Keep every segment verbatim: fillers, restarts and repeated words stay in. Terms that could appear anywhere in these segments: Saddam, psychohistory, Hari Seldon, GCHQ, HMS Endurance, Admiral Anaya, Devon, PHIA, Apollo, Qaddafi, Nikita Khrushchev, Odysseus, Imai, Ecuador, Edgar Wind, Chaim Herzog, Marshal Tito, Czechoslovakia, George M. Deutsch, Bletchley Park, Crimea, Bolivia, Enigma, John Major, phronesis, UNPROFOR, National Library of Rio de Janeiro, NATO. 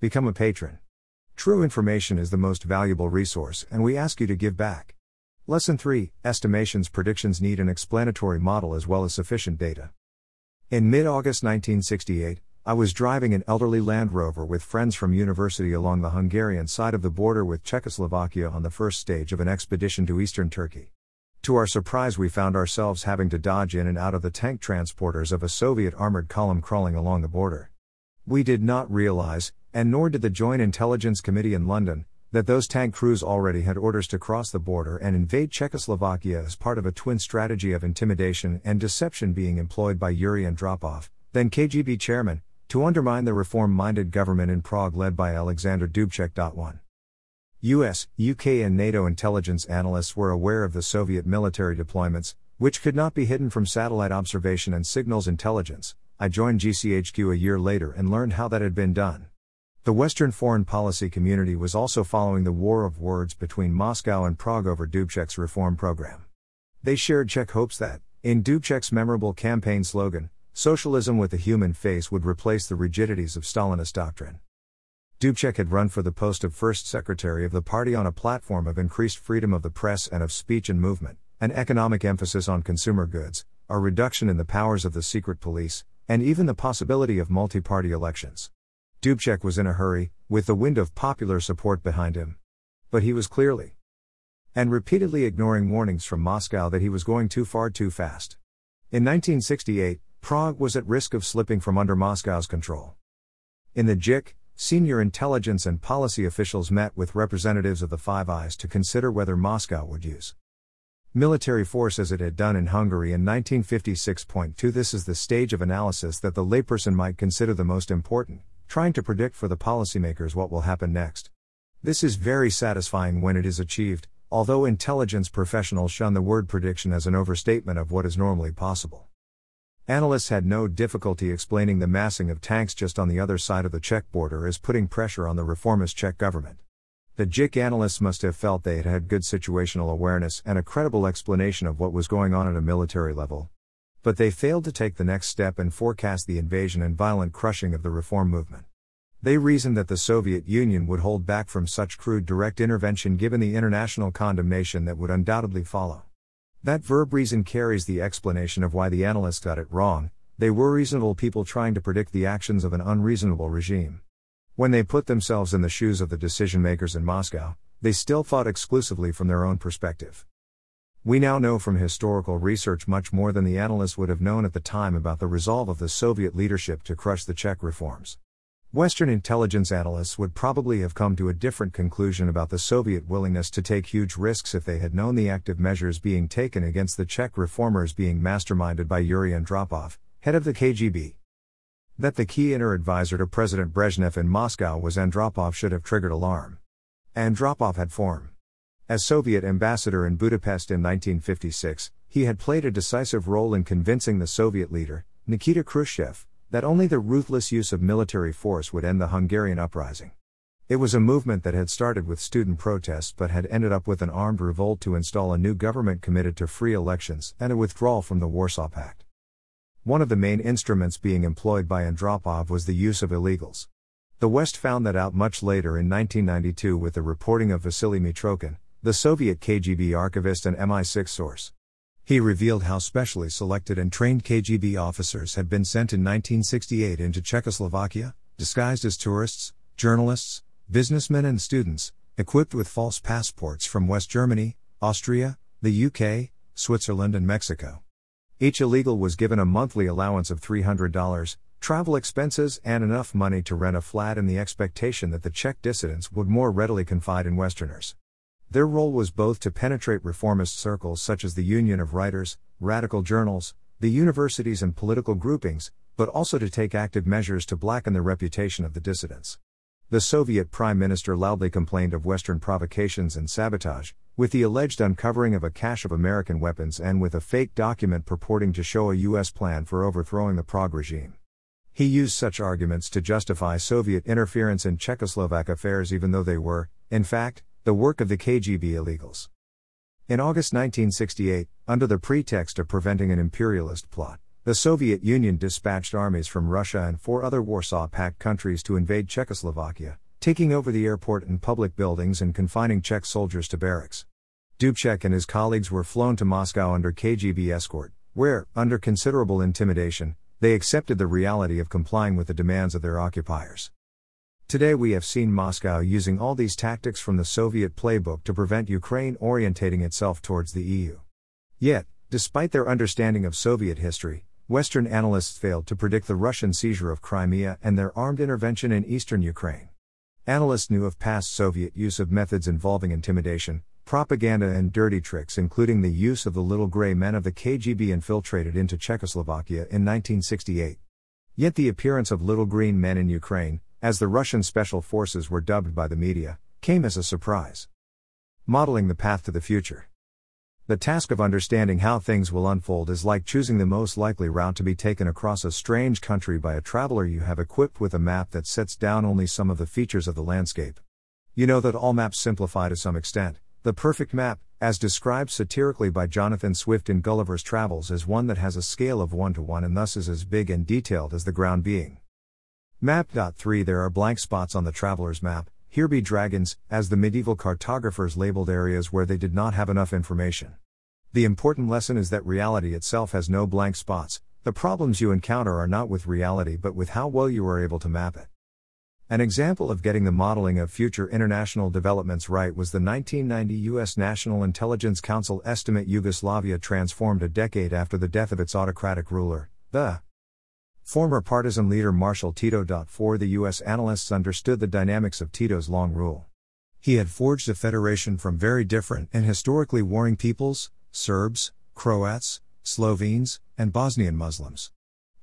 Become a patron. True information is the most valuable resource, and we ask you to give back. Lesson three, Estimations. Predictions need an explanatory model as well as sufficient data. In mid-August nineteen sixty-eight, I was driving an elderly Land Rover with friends from university along the Hungarian side of the border with Czechoslovakia on the first stage of an expedition to eastern Turkey. To our surprise, we found ourselves having to dodge in and out of the tank transporters of a Soviet armored column crawling along the border. We did not realize, and nor did the Joint Intelligence Committee in London, that those tank crews already had orders to cross the border and invade Czechoslovakia as part of a twin strategy of intimidation and deception being employed by Yuri Andropov, then K G B chairman, to undermine the reform-minded government in Prague led by Alexander Dubček. one U S, U K and NATO intelligence analysts were aware of the Soviet military deployments, which could not be hidden from satellite observation and signals intelligence. I joined G C H Q a year later and learned how that had been done. The Western foreign policy community was also following the war of words between Moscow and Prague over Dubček's reform program. They shared Czech hopes that, in Dubček's memorable campaign slogan, socialism with a human face would replace the rigidities of Stalinist doctrine. Dubček had run for the post of first secretary of the party on a platform of increased freedom of the press and of speech and movement, an economic emphasis on consumer goods, a reduction in the powers of the secret police, and even the possibility of multi-party elections. Dubček was in a hurry, with the wind of popular support behind him. But he was clearly and repeatedly ignoring warnings from Moscow that he was going too far too fast. In nineteen sixty-eight, Prague was at risk of slipping from under Moscow's control. In the G C H Q, senior intelligence and policy officials met with representatives of the Five Eyes to consider whether Moscow would use military force as it had done in Hungary in nineteen fifty-six. two This is the stage of analysis that the layperson might consider the most important, trying to predict for the policymakers what will happen next. This is very satisfying when it is achieved, although intelligence professionals shun the word prediction as an overstatement of what is normally possible. Analysts had no difficulty explaining the massing of tanks just on the other side of the Czech border as putting pressure on the reformist Czech government. The G C H Q analysts must have felt they had had good situational awareness and a credible explanation of what was going on at a military level. But they failed to take the next step and forecast the invasion and violent crushing of the reform movement. They reasoned that the Soviet Union would hold back from such crude direct intervention given the international condemnation that would undoubtedly follow. That verb reason carries the explanation of why the analysts got it wrong. They were reasonable people trying to predict the actions of an unreasonable regime. When they put themselves in the shoes of the decision makers in Moscow, they still thought exclusively from their own perspective. We now know from historical research much more than the analysts would have known at the time about the resolve of the Soviet leadership to crush the Czech reforms. Western intelligence analysts would probably have come to a different conclusion about the Soviet willingness to take huge risks if they had known the active measures being taken against the Czech reformers being masterminded by Yuri Andropov, head of the K G B. That the key inner advisor to President Brezhnev in Moscow was Andropov should have triggered alarm. Andropov had form. As Soviet ambassador in Budapest in nineteen fifty-six, he had played a decisive role in convincing the Soviet leader, Nikita Khrushchev, that only the ruthless use of military force would end the Hungarian uprising. It was a movement that had started with student protests but had ended up with an armed revolt to install a new government committed to free elections and a withdrawal from the Warsaw Pact. One of the main instruments being employed by Andropov was the use of illegals. The West found that out much later in nineteen ninety-two with the reporting of Vasily Mitrokhin, the Soviet K G B archivist and M I six source. He revealed how specially selected and trained K G B officers had been sent in nineteen sixty-eight into Czechoslovakia, disguised as tourists, journalists, businessmen and students, equipped with false passports from West Germany, Austria, the U K, Switzerland and Mexico. Each illegal was given a monthly allowance of three hundred dollars, travel expenses and enough money to rent a flat in the expectation that the Czech dissidents would more readily confide in Westerners. Their role was both to penetrate reformist circles such as the Union of Writers, radical journals, the universities and political groupings, but also to take active measures to blacken the reputation of the dissidents. The Soviet Prime Minister loudly complained of Western provocations and sabotage, with the alleged uncovering of a cache of American weapons and with a fake document purporting to show a U S plan for overthrowing the Prague regime. He used such arguments to justify Soviet interference in Czechoslovak affairs even though they were, in fact, the work of the K G B illegals. In August nineteen sixty-eight, under the pretext of preventing an imperialist plot, The Soviet Union dispatched armies from Russia and four other Warsaw Pact countries to invade Czechoslovakia, taking over the airport and public buildings and confining Czech soldiers to barracks. Dubček and his colleagues were flown to Moscow under K G B escort, where, under considerable intimidation, they accepted the reality of complying with the demands of their occupiers. Today we have seen Moscow using all these tactics from the Soviet playbook to prevent Ukraine orientating itself towards the E U. Yet, despite their understanding of Soviet history, Western analysts failed to predict the Russian seizure of Crimea and their armed intervention in eastern Ukraine. Analysts knew of past Soviet use of methods involving intimidation, propaganda and dirty tricks, including the use of the little gray men of the K G B infiltrated into Czechoslovakia in nineteen sixty-eight. Yet the appearance of little green men in Ukraine, as the Russian special forces were dubbed by the media, came as a surprise. Modeling the path to the future. The task of understanding how things will unfold is like choosing the most likely route to be taken across a strange country by a traveler you have equipped with a map that sets down only some of the features of the landscape. You know that all maps simplify to some extent. The perfect map, as described satirically by Jonathan Swift in Gulliver's Travels, is one that has a scale of one to one and thus is as big and detailed as the ground being. Map.three There are blank spots on the traveler's map, here be dragons, as the medieval cartographers labeled areas where they did not have enough information. The important lesson is that reality itself has no blank spots. The problems you encounter are not with reality but with how well you are able to map it. An example of getting the modeling of future international developments right was the nineteen ninety U S National Intelligence Council estimate Yugoslavia transformed a decade after the death of its autocratic ruler, the former partisan leader Marshal Tito. For the U S analysts understood the dynamics of Tito's long rule. He had forged a federation from very different and historically warring peoples, Serbs, Croats, Slovenes, and Bosnian Muslims.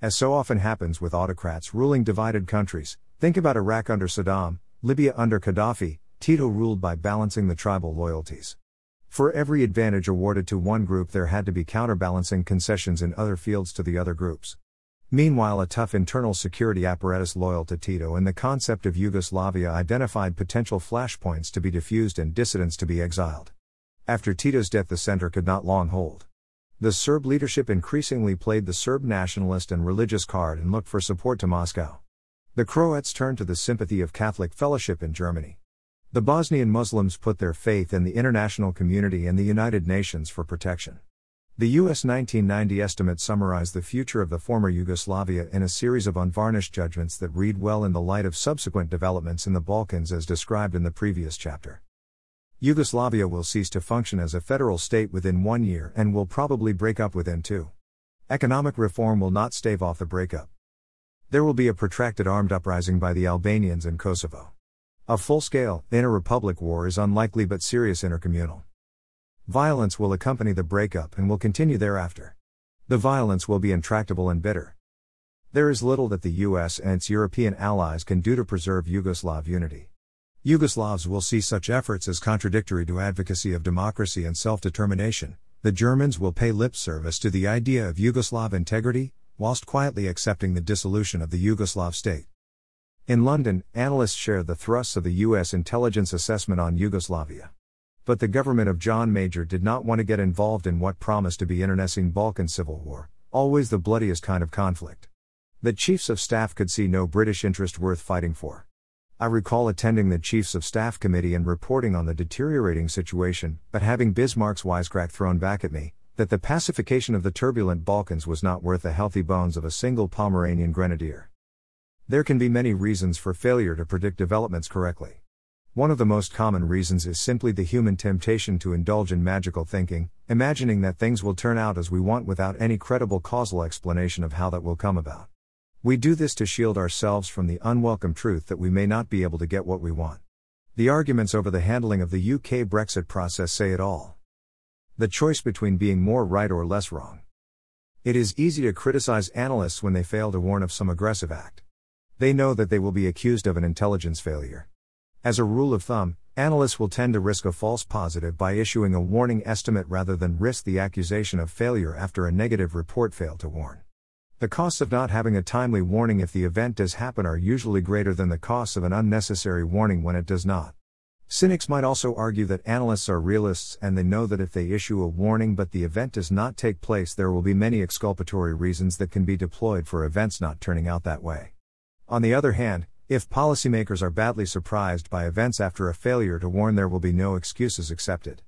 As so often happens with autocrats ruling divided countries, think about Iraq under Saddam, Libya under Qaddafi. Tito ruled by balancing the tribal loyalties. For every advantage awarded to one group, there had to be counterbalancing concessions in other fields to the other groups. Meanwhile, a tough internal security apparatus loyal to Tito and the concept of Yugoslavia identified potential flashpoints to be diffused and dissidents to be exiled. After Tito's death, the center could not long hold. The Serb leadership increasingly played the Serb nationalist and religious card and looked for support to Moscow. The Croats turned to the sympathy of Catholic Fellowship in Germany. The Bosnian Muslims put their faith in the international community and the United Nations for protection. The U S nineteen ninety estimate summarized the future of the former Yugoslavia in a series of unvarnished judgments that read well in the light of subsequent developments in the Balkans as described in the previous chapter. Yugoslavia will cease to function as a federal state within one year and will probably break up within two. Economic reform will not stave off the breakup. There will be a protracted armed uprising by the Albanians in Kosovo. A full-scale, inter-republic war is unlikely but serious intercommunal violence will accompany the breakup and will continue thereafter. The violence will be intractable and bitter. There is little that the U S and its European allies can do to preserve Yugoslav unity. Yugoslavs will see such efforts as contradictory to advocacy of democracy and self-determination. The Germans will pay lip service to the idea of Yugoslav integrity, whilst quietly accepting the dissolution of the Yugoslav state. In London, analysts shared the thrusts of the U S intelligence assessment on Yugoslavia. But the government of John Major did not want to get involved in what promised to be internecine Balkan civil war, always the bloodiest kind of conflict. The Chiefs of Staff could see no British interest worth fighting for. I recall attending the Chiefs of Staff committee and reporting on the deteriorating situation, but having Bismarck's wisecrack thrown back at me, that the pacification of the turbulent Balkans was not worth the healthy bones of a single Pomeranian grenadier. There can be many reasons for failure to predict developments correctly. One of the most common reasons is simply the human temptation to indulge in magical thinking, imagining that things will turn out as we want without any credible causal explanation of how that will come about. We do this to shield ourselves from the unwelcome truth that we may not be able to get what we want. The arguments over the handling of the U K Brexit process say it all. The choice between being more right or less wrong. It is easy to criticize analysts when they fail to warn of some aggressive act. They know that they will be accused of an intelligence failure. As a rule of thumb, analysts will tend to risk a false positive by issuing a warning estimate rather than risk the accusation of failure after a negative report failed to warn. The costs of not having a timely warning if the event does happen are usually greater than the costs of an unnecessary warning when it does not. Cynics might also argue that analysts are realists and they know that if they issue a warning but the event does not take place, there will be many exculpatory reasons that can be deployed for events not turning out that way. On the other hand, if policymakers are badly surprised by events after a failure to warn, there will be no excuses accepted.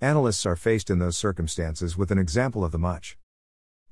Analysts are faced in those circumstances with an example of the much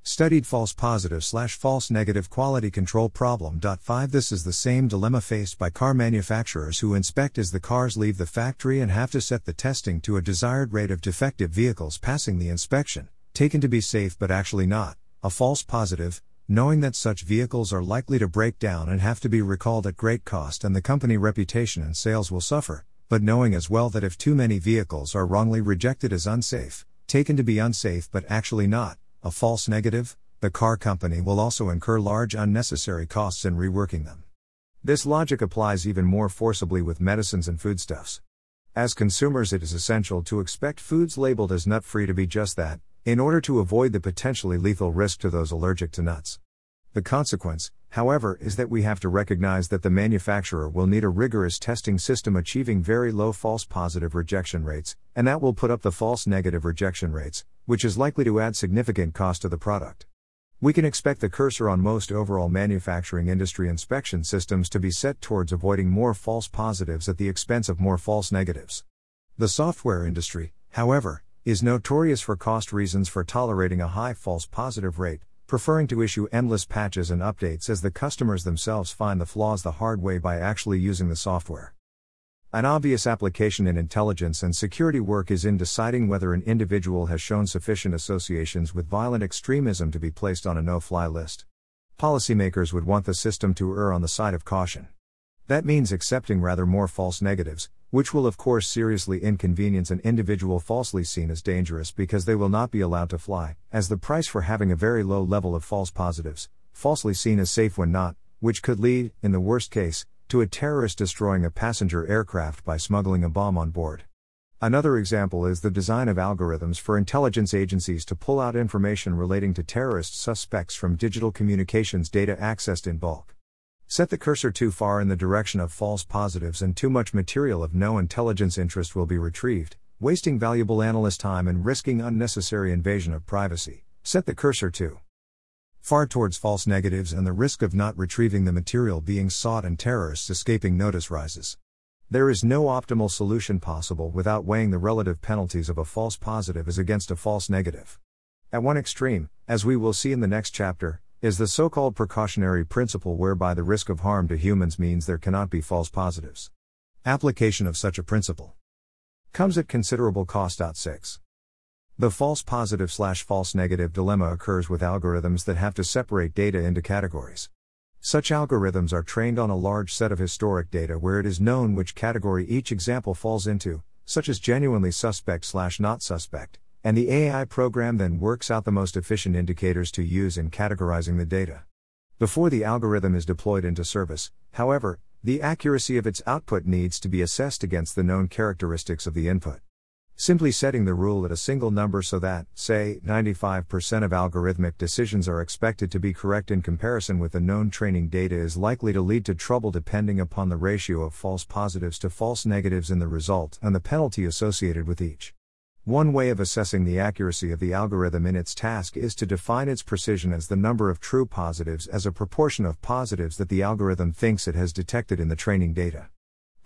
studied false positive slash false negative quality control problem. five This is the same dilemma faced by car manufacturers who inspect as the cars leave the factory and have to set the testing to a desired rate of defective vehicles passing the inspection, taken to be safe but actually not, a false positive, knowing that such vehicles are likely to break down and have to be recalled at great cost and the company reputation and sales will suffer, but knowing as well that if too many vehicles are wrongly rejected as unsafe, taken to be unsafe but actually not, a false negative, the car company will also incur large unnecessary costs in reworking them. This logic applies even more forcibly with medicines and foodstuffs. As consumers, it is essential to expect foods labeled as nut-free to be just that, in order to avoid the potentially lethal risk to those allergic to nuts. The consequence, however, is that we have to recognize that the manufacturer will need a rigorous testing system achieving very low false positive rejection rates, and that will put up the false negative rejection rates, which is likely to add significant cost to the product. We can expect the cursor on most overall manufacturing industry inspection systems to be set towards avoiding more false positives at the expense of more false negatives. The software industry, however, is notorious for cost reasons for tolerating a high false positive rate, preferring to issue endless patches and updates as the customers themselves find the flaws the hard way by actually using the software. An obvious application in intelligence and security work is in deciding whether an individual has shown sufficient associations with violent extremism to be placed on a no-fly list. Policymakers would want the system to err on the side of caution. That means accepting rather more false negatives, which will of course seriously inconvenience an individual falsely seen as dangerous because they will not be allowed to fly, as the price for having a very low level of false positives, falsely seen as safe when not, which could lead, in the worst case, to a terrorist destroying a passenger aircraft by smuggling a bomb on board. Another example is the design of algorithms for intelligence agencies to pull out information relating to terrorist suspects from digital communications data accessed in bulk. Set the cursor too far in the direction of false positives and too much material of no intelligence interest will be retrieved, wasting valuable analyst time and risking unnecessary invasion of privacy. Set the cursor too far towards false negatives and the risk of not retrieving the material being sought and terrorists escaping notice rises. There is no optimal solution possible without weighing the relative penalties of a false positive as against a false negative. At one extreme, as we will see in the next chapter, is the so-called precautionary principle whereby the risk of harm to humans means there cannot be false positives. Application of such a principle comes at considerable cost. six The false positive slash false negative dilemma occurs with algorithms that have to separate data into categories. Such algorithms are trained on a large set of historic data where it is known which category each example falls into, such as genuinely suspect slash not suspect, and the A I program then works out the most efficient indicators to use in categorizing the data. Before the algorithm is deployed into service, however, the accuracy of its output needs to be assessed against the known characteristics of the input. Simply setting the rule at a single number so that, say, ninety-five percent of algorithmic decisions are expected to be correct in comparison with the known training data is likely to lead to trouble depending upon the ratio of false positives to false negatives in the result and the penalty associated with each. One way of assessing the accuracy of the algorithm in its task is to define its precision as the number of true positives as a proportion of positives that the algorithm thinks it has detected in the training data.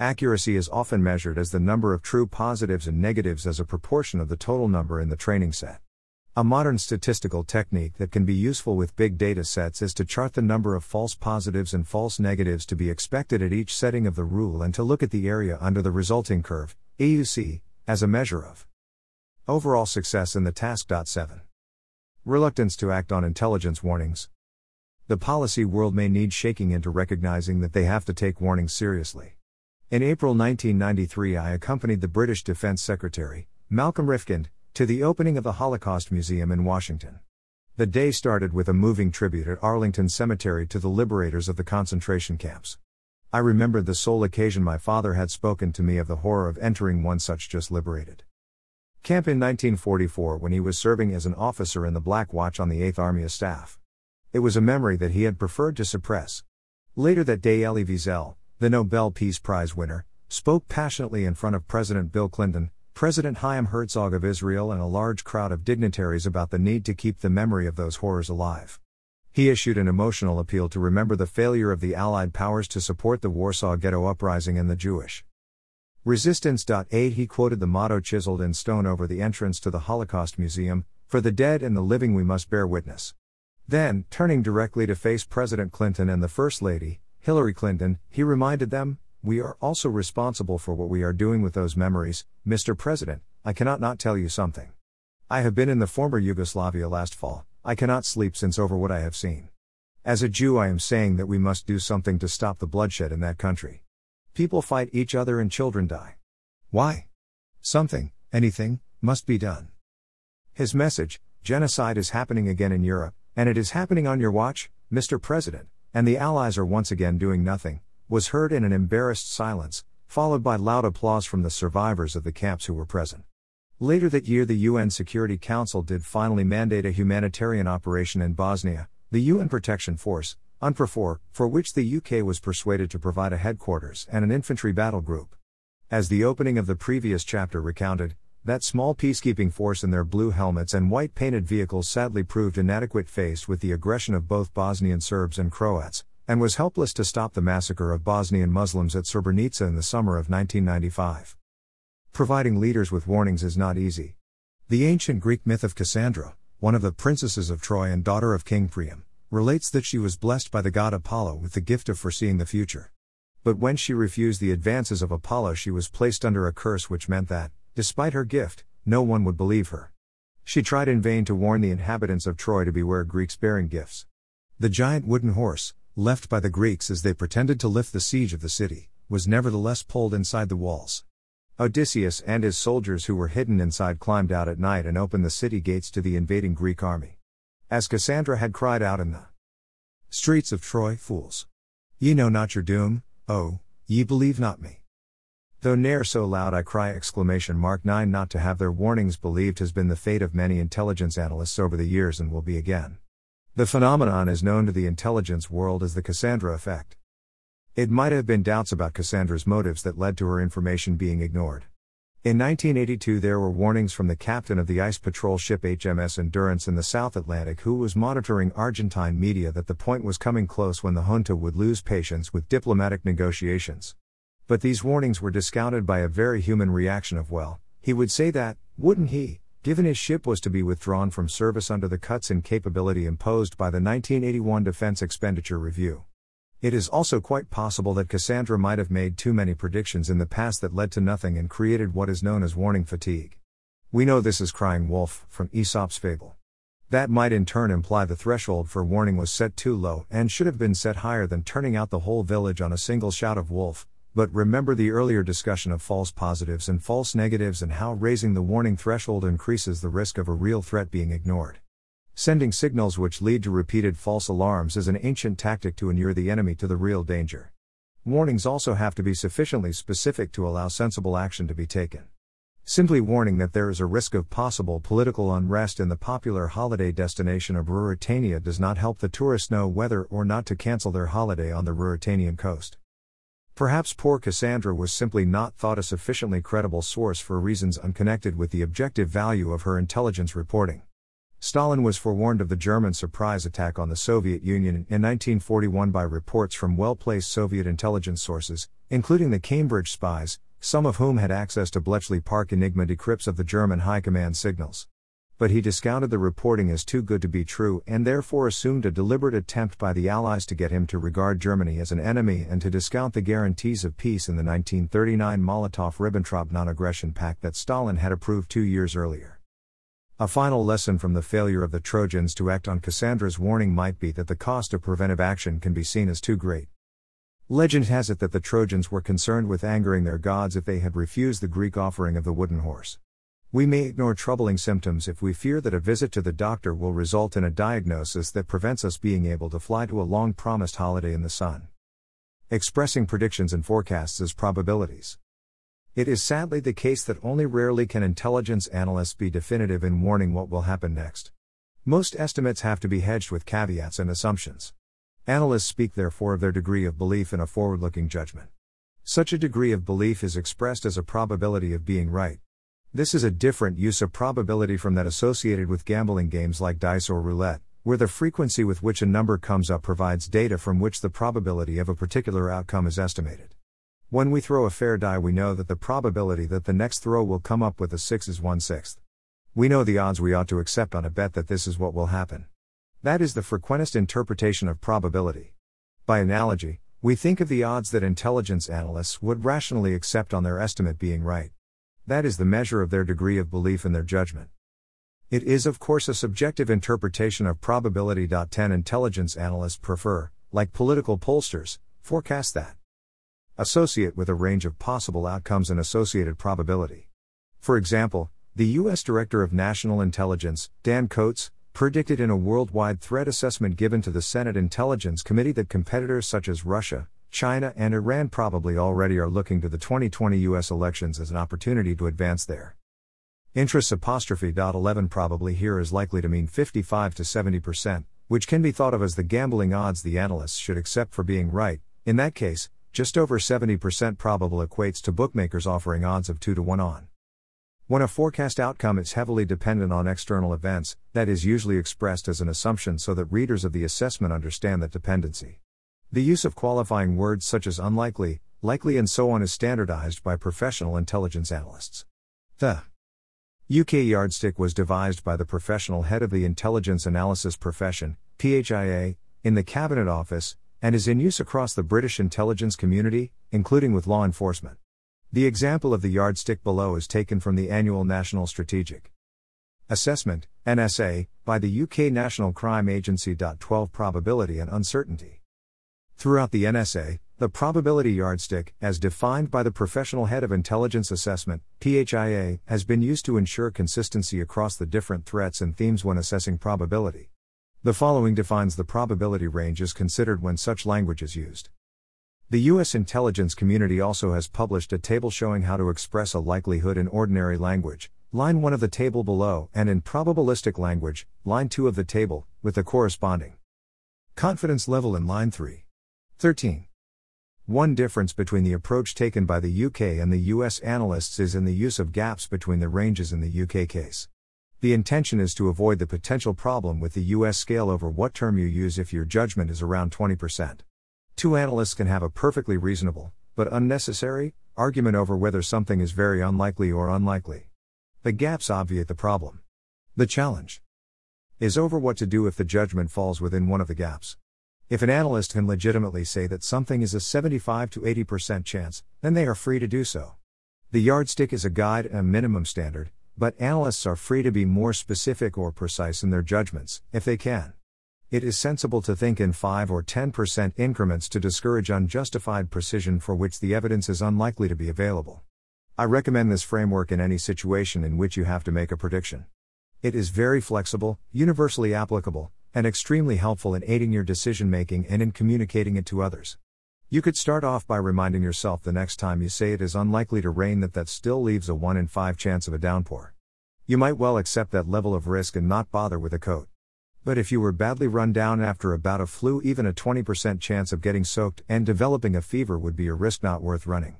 Accuracy is often measured as the number of true positives and negatives as a proportion of the total number in the training set. A modern statistical technique that can be useful with big data sets is to chart the number of false positives and false negatives to be expected at each setting of the rule and to look at the area under the resulting curve, A U C, as a measure of overall success in the task. seven Reluctance to act on intelligence warnings. The policy world may need shaking into recognizing that they have to take warnings seriously. In April nineteen ninety-three, I accompanied the British Defense Secretary, Malcolm Rifkind, to the opening of the Holocaust Museum in Washington. The day started with a moving tribute at Arlington Cemetery to the liberators of the concentration camps. I remembered the sole occasion my father had spoken to me of the horror of entering one such just liberated camp in nineteen forty-four when he was serving as an officer in the Black Watch on the eighth Army Staff. It was a memory that he had preferred to suppress. Later that day, Elie Wiesel, the Nobel Peace Prize winner, spoke passionately in front of President Bill Clinton, President Chaim Herzog of Israel, and a large crowd of dignitaries about the need to keep the memory of those horrors alive. He issued an emotional appeal to remember the failure of the Allied powers to support the Warsaw Ghetto Uprising and the Jewish resistance. eight He quoted the motto chiseled in stone over the entrance to the Holocaust Museum, "For the dead and the living we must bear witness." Then, turning directly to face President Clinton and the First Lady, Hillary Clinton, he reminded them, "We are also responsible for what we are doing with those memories. Mister President, I cannot not tell you something. I have been in the former Yugoslavia last fall. I cannot sleep since over what I have seen. As a Jew, I am saying that we must do something to stop the bloodshed in that country. People fight each other and children die. Why? Something, anything, must be done." His message: genocide is happening again in Europe, and it is happening on your watch, Mister President, and the Allies are once again doing nothing, was heard in an embarrassed silence, followed by loud applause from the survivors of the camps who were present. Later that year, the U N Security Council did finally mandate a humanitarian operation in Bosnia, the U N Protection Force, UNPROFOR, for which the U K was persuaded to provide a headquarters and an infantry battle group. As the opening of the previous chapter recounted, that small peacekeeping force in their blue helmets and white painted vehicles sadly proved inadequate faced with the aggression of both Bosnian Serbs and Croats, and was helpless to stop the massacre of Bosnian Muslims at Srebrenica in the summer of nineteen ninety-five. Providing leaders with warnings is not easy. The ancient Greek myth of Cassandra, one of the princesses of Troy and daughter of King Priam, relates that she was blessed by the god Apollo with the gift of foreseeing the future. But when she refused the advances of Apollo, she was placed under a curse which meant that, despite her gift, no one would believe her. She tried in vain to warn the inhabitants of Troy to beware Greeks bearing gifts. The giant wooden horse, left by the Greeks as they pretended to lift the siege of the city, was nevertheless pulled inside the walls. Odysseus and his soldiers who were hidden inside climbed out at night and opened the city gates to the invading Greek army. As Cassandra had cried out in the streets of Troy, "Fools! Ye know not your doom, oh, ye believe not me. Though ne'er so loud I cry!" Exclamation mark nine Not to have their warnings believed has been the fate of many intelligence analysts over the years and will be again. The phenomenon is known to the intelligence world as the Cassandra effect. It might have been doubts about Cassandra's motives that led to her information being ignored. In nineteen eighty-two, there were warnings from the captain of the ice patrol ship H M S Endurance in the South Atlantic, who was monitoring Argentine media, that the point was coming close when the junta would lose patience with diplomatic negotiations. But these warnings were discounted by a very human reaction of, "Well, he would say that, wouldn't he, given his ship was to be withdrawn from service under the cuts in capability imposed by the nineteen eighty-one Defense Expenditure Review." It is also quite possible that Cassandra might have made too many predictions in the past that led to nothing and created what is known as warning fatigue. We know this as crying wolf from Aesop's fable. That might in turn imply the threshold for warning was set too low and should have been set higher than turning out the whole village on a single shout of wolf, but remember the earlier discussion of false positives and false negatives and how raising the warning threshold increases the risk of a real threat being ignored. Sending signals which lead to repeated false alarms is an ancient tactic to inure the enemy to the real danger. Warnings also have to be sufficiently specific to allow sensible action to be taken. Simply warning that there is a risk of possible political unrest in the popular holiday destination of Ruritania does not help the tourists know whether or not to cancel their holiday on the Ruritanian coast. Perhaps poor Cassandra was simply not thought a sufficiently credible source for reasons unconnected with the objective value of her intelligence reporting. Stalin was forewarned of the German surprise attack on the Soviet Union in nineteen forty-one by reports from well-placed Soviet intelligence sources, including the Cambridge spies, some of whom had access to Bletchley Park Enigma decrypts of the German high command signals. But he discounted the reporting as too good to be true and therefore assumed a deliberate attempt by the Allies to get him to regard Germany as an enemy and to discount the guarantees of peace in the nineteen thirty-nine Molotov-Ribbentrop non-aggression pact that Stalin had approved two years earlier. A final lesson from the failure of the Trojans to act on Cassandra's warning might be that the cost of preventive action can be seen as too great. Legend has it that the Trojans were concerned with angering their gods if they had refused the Greek offering of the wooden horse. We may ignore troubling symptoms if we fear that a visit to the doctor will result in a diagnosis that prevents us being able to fly to a long-promised holiday in the sun. Expressing predictions and forecasts as probabilities. It is sadly the case that only rarely can intelligence analysts be definitive in warning what will happen next. Most estimates have to be hedged with caveats and assumptions. Analysts speak therefore of their degree of belief in a forward-looking judgment. Such a degree of belief is expressed as a probability of being right. This is a different use of probability from that associated with gambling games like dice or roulette, where the frequency with which a number comes up provides data from which the probability of a particular outcome is estimated. When we throw a fair die, we know that the probability that the next throw will come up with a six is one sixth. We know the odds we ought to accept on a bet that this is what will happen. That is the frequentist interpretation of probability. By analogy, we think of the odds that intelligence analysts would rationally accept on their estimate being right. That is the measure of their degree of belief in their judgment. It is of course a subjective interpretation of probability. ten Intelligence analysts prefer, like political pollsters, forecast that. Associate with a range of possible outcomes and associated probability. For example, the U S Director of National Intelligence, Dan Coats, predicted in a worldwide threat assessment given to the Senate Intelligence Committee that competitors such as Russia, China, and Iran probably already are looking to the twenty twenty U S elections as an opportunity to advance their interests. eleven Probably here is likely to mean fifty-five to seventy percent, which can be thought of as the gambling odds the analysts should accept for being right. In that case, just over seventy percent probable equates to bookmakers offering odds of two to one on. When a forecast outcome is heavily dependent on external events, that is usually expressed as an assumption so that readers of the assessment understand that dependency. The use of qualifying words such as unlikely, likely, and so on is standardized by professional intelligence analysts. The U K yardstick was devised by the professional head of the intelligence analysis profession, P H I A, in the Cabinet Office, and is in use across the British intelligence community, including with law enforcement. The example of the yardstick below is taken from the annual National Strategic Assessment (N S A) by the U K National Crime Agency. twelve Probability and uncertainty. Throughout the N S A, the probability yardstick, as defined by the professional head of intelligence assessment (P H I A), has been used to ensure consistency across the different threats and themes when assessing probability. The following defines the probability ranges considered when such language is used. The U S intelligence community also has published a table showing how to express a likelihood in ordinary language, line one of the table below, and in probabilistic language, line two of the table, with the corresponding confidence level in line three. thirteen. One difference between the approach taken by the U K and the U S analysts is in the use of gaps between the ranges in the U K case. The intention is to avoid the potential problem with the U S scale over what term you use if your judgment is around twenty percent. Two analysts can have a perfectly reasonable, but unnecessary, argument over whether something is very unlikely or unlikely. The gaps obviate the problem. The challenge is over what to do if the judgment falls within one of the gaps. If an analyst can legitimately say that something is a seventy-five to eighty percent chance, then they are free to do so. The yardstick is a guide and a minimum standard, but analysts are free to be more specific or precise in their judgments, if they can. It is sensible to think in five or ten percent increments to discourage unjustified precision for which the evidence is unlikely to be available. I recommend this framework in any situation in which you have to make a prediction. It is very flexible, universally applicable, and extremely helpful in aiding your decision-making and in communicating it to others. You could start off by reminding yourself the next time you say it is unlikely to rain that that still leaves a one in five chance of a downpour. You might well accept that level of risk and not bother with a coat. But if you were badly run down after a bout of flu, even a twenty percent chance of getting soaked and developing a fever would be a risk not worth running.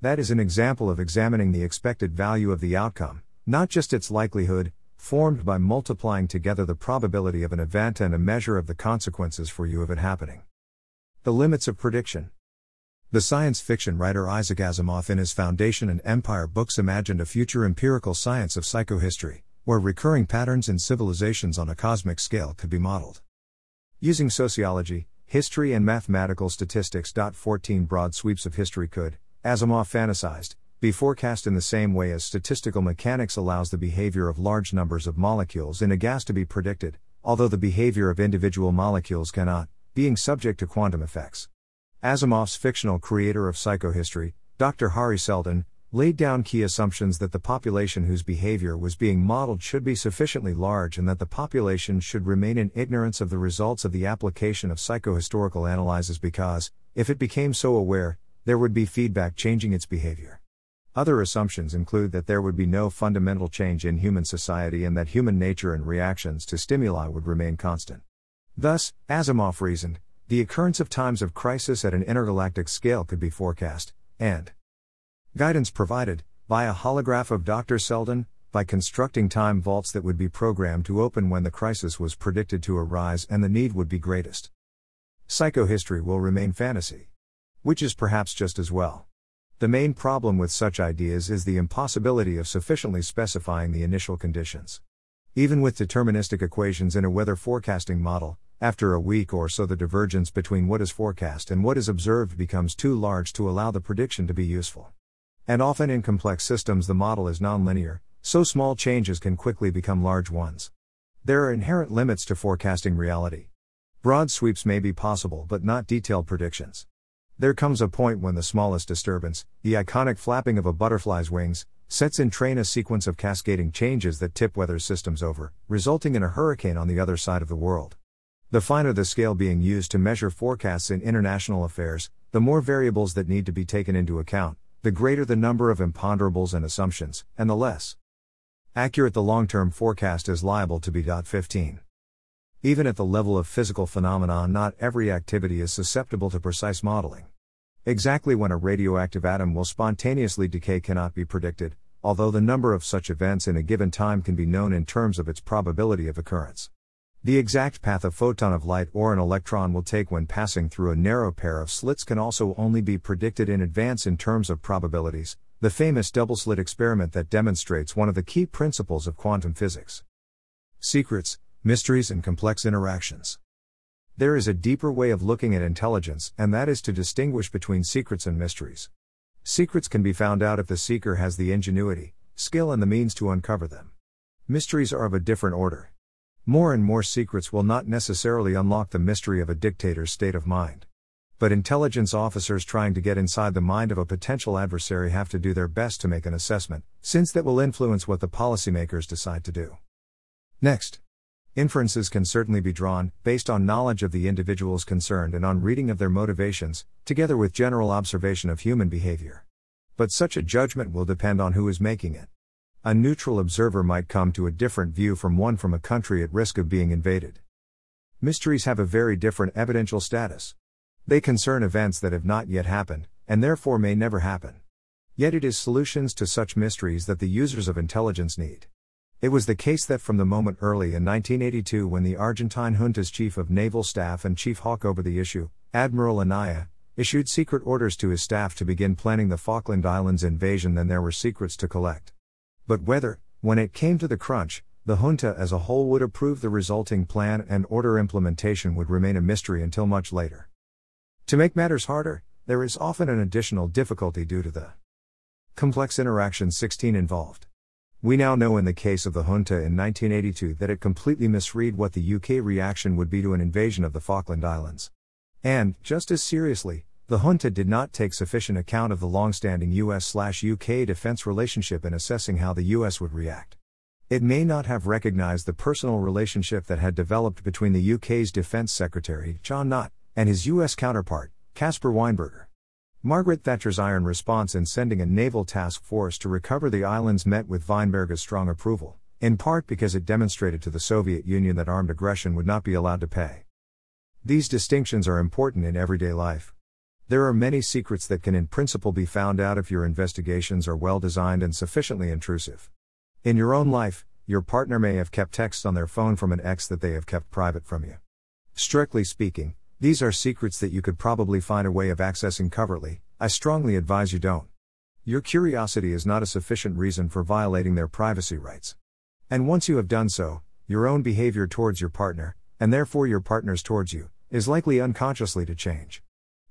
That is an example of examining the expected value of the outcome, not just its likelihood, formed by multiplying together the probability of an event and a measure of the consequences for you of it happening. The limits of prediction. The science fiction writer Isaac Asimov in his Foundation and Empire books imagined a future empirical science of psychohistory, where recurring patterns in civilizations on a cosmic scale could be modeled using sociology, history, and mathematical statistics. fourteen Broad sweeps of history could, Asimov fantasized, be forecast in the same way as statistical mechanics allows the behavior of large numbers of molecules in a gas to be predicted, although the behavior of individual molecules cannot, being subject to quantum effects. Asimov's fictional creator of psychohistory, Doctor Hari Seldon, laid down key assumptions that the population whose behavior was being modeled should be sufficiently large and that the population should remain in ignorance of the results of the application of psychohistorical analyses because, if it became so aware, there would be feedback changing its behavior. Other assumptions include that there would be no fundamental change in human society and that human nature and reactions to stimuli would remain constant. Thus, Asimov reasoned, the occurrence of times of crisis at an intergalactic scale could be forecast, and guidance provided, via holograph of Doctor Seldon, by constructing time vaults that would be programmed to open when the crisis was predicted to arise and the need would be greatest. Psychohistory will remain fantasy. Which is perhaps just as well. The main problem with such ideas is the impossibility of sufficiently specifying the initial conditions. Even with deterministic equations in a weather forecasting model, after a week or so the divergence between what is forecast and what is observed becomes too large to allow the prediction to be useful. And often in complex systems the model is nonlinear, so small changes can quickly become large ones. There are inherent limits to forecasting reality. Broad sweeps may be possible but not detailed predictions. There comes a point when the smallest disturbance, the iconic flapping of a butterfly's wings, sets in train a sequence of cascading changes that tip weather systems over, resulting in a hurricane on the other side of the world. The finer the scale being used to measure forecasts in international affairs, the more variables that need to be taken into account, the greater the number of imponderables and assumptions, and the less accurate the long-term forecast is liable to be. fifteen. Even at the level of physical phenomena, not every activity is susceptible to precise modeling. Exactly when a radioactive atom will spontaneously decay cannot be predicted, although the number of such events in a given time can be known in terms of its probability of occurrence. The exact path a photon of light or an electron will take when passing through a narrow pair of slits can also only be predicted in advance in terms of probabilities, the famous double-slit experiment that demonstrates one of the key principles of quantum physics. Secrets, mysteries and complex interactions. There is a deeper way of looking at intelligence, and that is to distinguish between secrets and mysteries. Secrets can be found out if the seeker has the ingenuity, skill and the means to uncover them. Mysteries are of a different order. More and more secrets will not necessarily unlock the mystery of a dictator's state of mind. But intelligence officers trying to get inside the mind of a potential adversary have to do their best to make an assessment, since that will influence what the policymakers decide to do. Next. Inferences can certainly be drawn, based on knowledge of the individuals concerned and on reading of their motivations, together with general observation of human behavior. But such a judgment will depend on who is making it. A neutral observer might come to a different view from one from a country at risk of being invaded. Mysteries have a very different evidential status. They concern events that have not yet happened, and therefore may never happen. Yet it is solutions to such mysteries that the users of intelligence need. It was the case that from the moment early in nineteen eighty-two when the Argentine junta's chief of naval staff and chief hawk over the issue, Admiral Anaya, issued secret orders to his staff to begin planning the Falkland Islands invasion, then there were secrets to collect. But whether, when it came to the crunch, the junta as a whole would approve the resulting plan and order implementation would remain a mystery until much later. To make matters harder, there is often an additional difficulty due to the complex interactions sixteen involved. We now know in the case of the junta in nineteen eighty-two that it completely misread what the U K reaction would be to an invasion of the Falkland Islands. And, just as seriously, the junta did not take sufficient account of the long-standing U S U K defense relationship in assessing how the U S would react. It may not have recognized the personal relationship that had developed between the U K's Defense Secretary, John Knott, and his U S counterpart, Caspar Weinberger. Margaret Thatcher's iron response in sending a naval task force to recover the islands met with Weinberger's strong approval, in part because it demonstrated to the Soviet Union that armed aggression would not be allowed to pay. These distinctions are important in everyday life. There are many secrets that can in principle be found out if your investigations are well designed and sufficiently intrusive. In your own life, your partner may have kept texts on their phone from an ex that they have kept private from you. Strictly speaking, these are secrets that you could probably find a way of accessing covertly. I strongly advise you don't. Your curiosity is not a sufficient reason for violating their privacy rights. And once you have done so, your own behavior towards your partner, and therefore your partner's towards you, is likely unconsciously to change.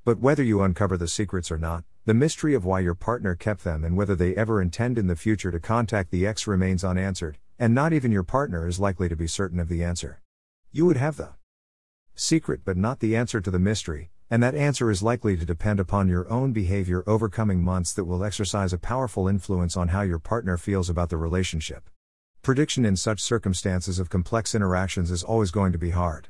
But whether you uncover the secrets or not, the mystery of why your partner kept them and whether they ever intend in the future to contact the ex remains unanswered, and not even your partner is likely to be certain of the answer. You would have the secret but not the answer to the mystery, and that answer is likely to depend upon your own behavior over coming months that will exercise a powerful influence on how your partner feels about the relationship. Prediction in such circumstances of complex interactions is always going to be hard.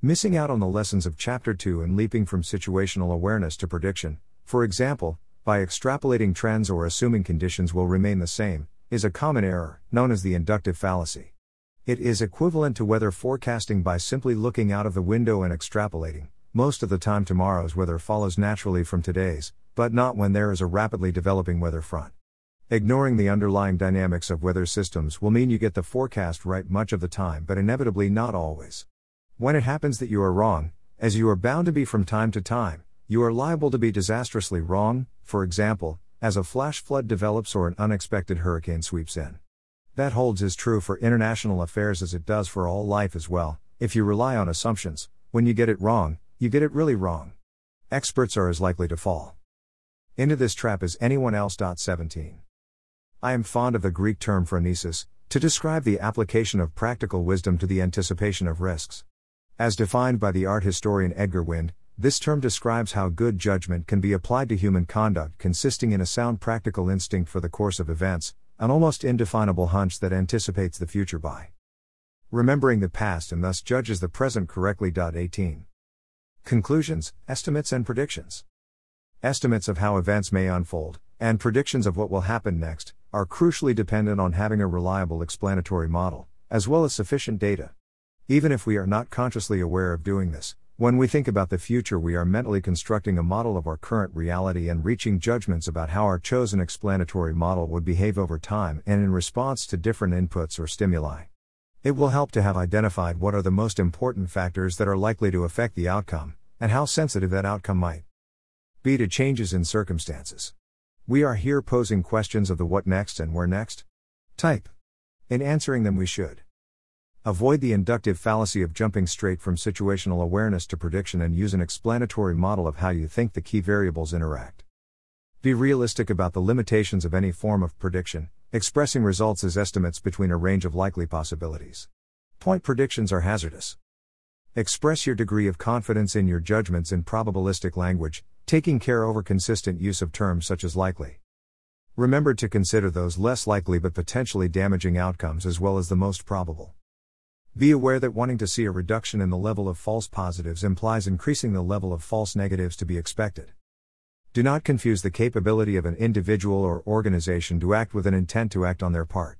Missing out on the lessons of Chapter two and leaping from situational awareness to prediction, for example, by extrapolating trends or assuming conditions will remain the same, is a common error, known as the inductive fallacy. It is equivalent to weather forecasting by simply looking out of the window and extrapolating, most of the time tomorrow's weather follows naturally from today's, but not when there is a rapidly developing weather front. Ignoring the underlying dynamics of weather systems will mean you get the forecast right much of the time, but inevitably not always. When it happens that you are wrong, as you are bound to be from time to time, you are liable to be disastrously wrong, for example, as a flash flood develops or an unexpected hurricane sweeps in. That holds is true for international affairs as it does for all life as well. If you rely on assumptions, when you get it wrong, you get it really wrong. Experts are as likely to fall into this trap as anyone else. seventeen. I am fond of the Greek term phronesis, to describe the application of practical wisdom to the anticipation of risks. As defined by the art historian Edgar Wind, this term describes how good judgment can be applied to human conduct, consisting in a sound practical instinct for the course of events, an almost indefinable hunch that anticipates the future by remembering the past and thus judges the present correctly. eighteen. Conclusions, estimates and predictions. Estimates of how events may unfold, and predictions of what will happen next, are crucially dependent on having a reliable explanatory model, as well as sufficient data. Even if we are not consciously aware of doing this, when we think about the future we are mentally constructing a model of our current reality and reaching judgments about how our chosen explanatory model would behave over time and in response to different inputs or stimuli. It will help to have identified what are the most important factors that are likely to affect the outcome, and how sensitive that outcome might be to changes in circumstances. We are here posing questions of the what next and where next type. In answering them, we should avoid the inductive fallacy of jumping straight from situational awareness to prediction and use an explanatory model of how you think the key variables interact. Be realistic about the limitations of any form of prediction, expressing results as estimates between a range of likely possibilities. Point predictions are hazardous. Express your degree of confidence in your judgments in probabilistic language, taking care over consistent use of terms such as likely. Remember to consider those less likely but potentially damaging outcomes as well as the most probable. Be aware that wanting to see a reduction in the level of false positives implies increasing the level of false negatives to be expected. Do not confuse the capability of an individual or organization to act with an intent to act on their part.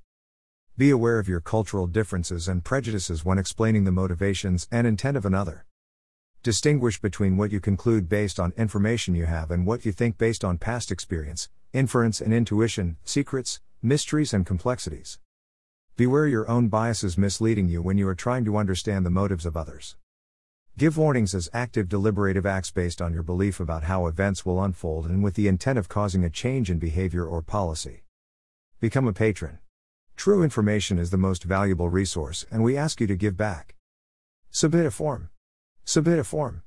Be aware of your cultural differences and prejudices when explaining the motivations and intent of another. Distinguish between what you conclude based on information you have and what you think based on past experience, inference and intuition, secrets, mysteries and complexities. Beware your own biases misleading you when you are trying to understand the motives of others. Give warnings as active deliberative acts based on your belief about how events will unfold and with the intent of causing a change in behavior or policy. Become a patron. True information is the most valuable resource and we ask you to give back. Submit a form. Submit a form.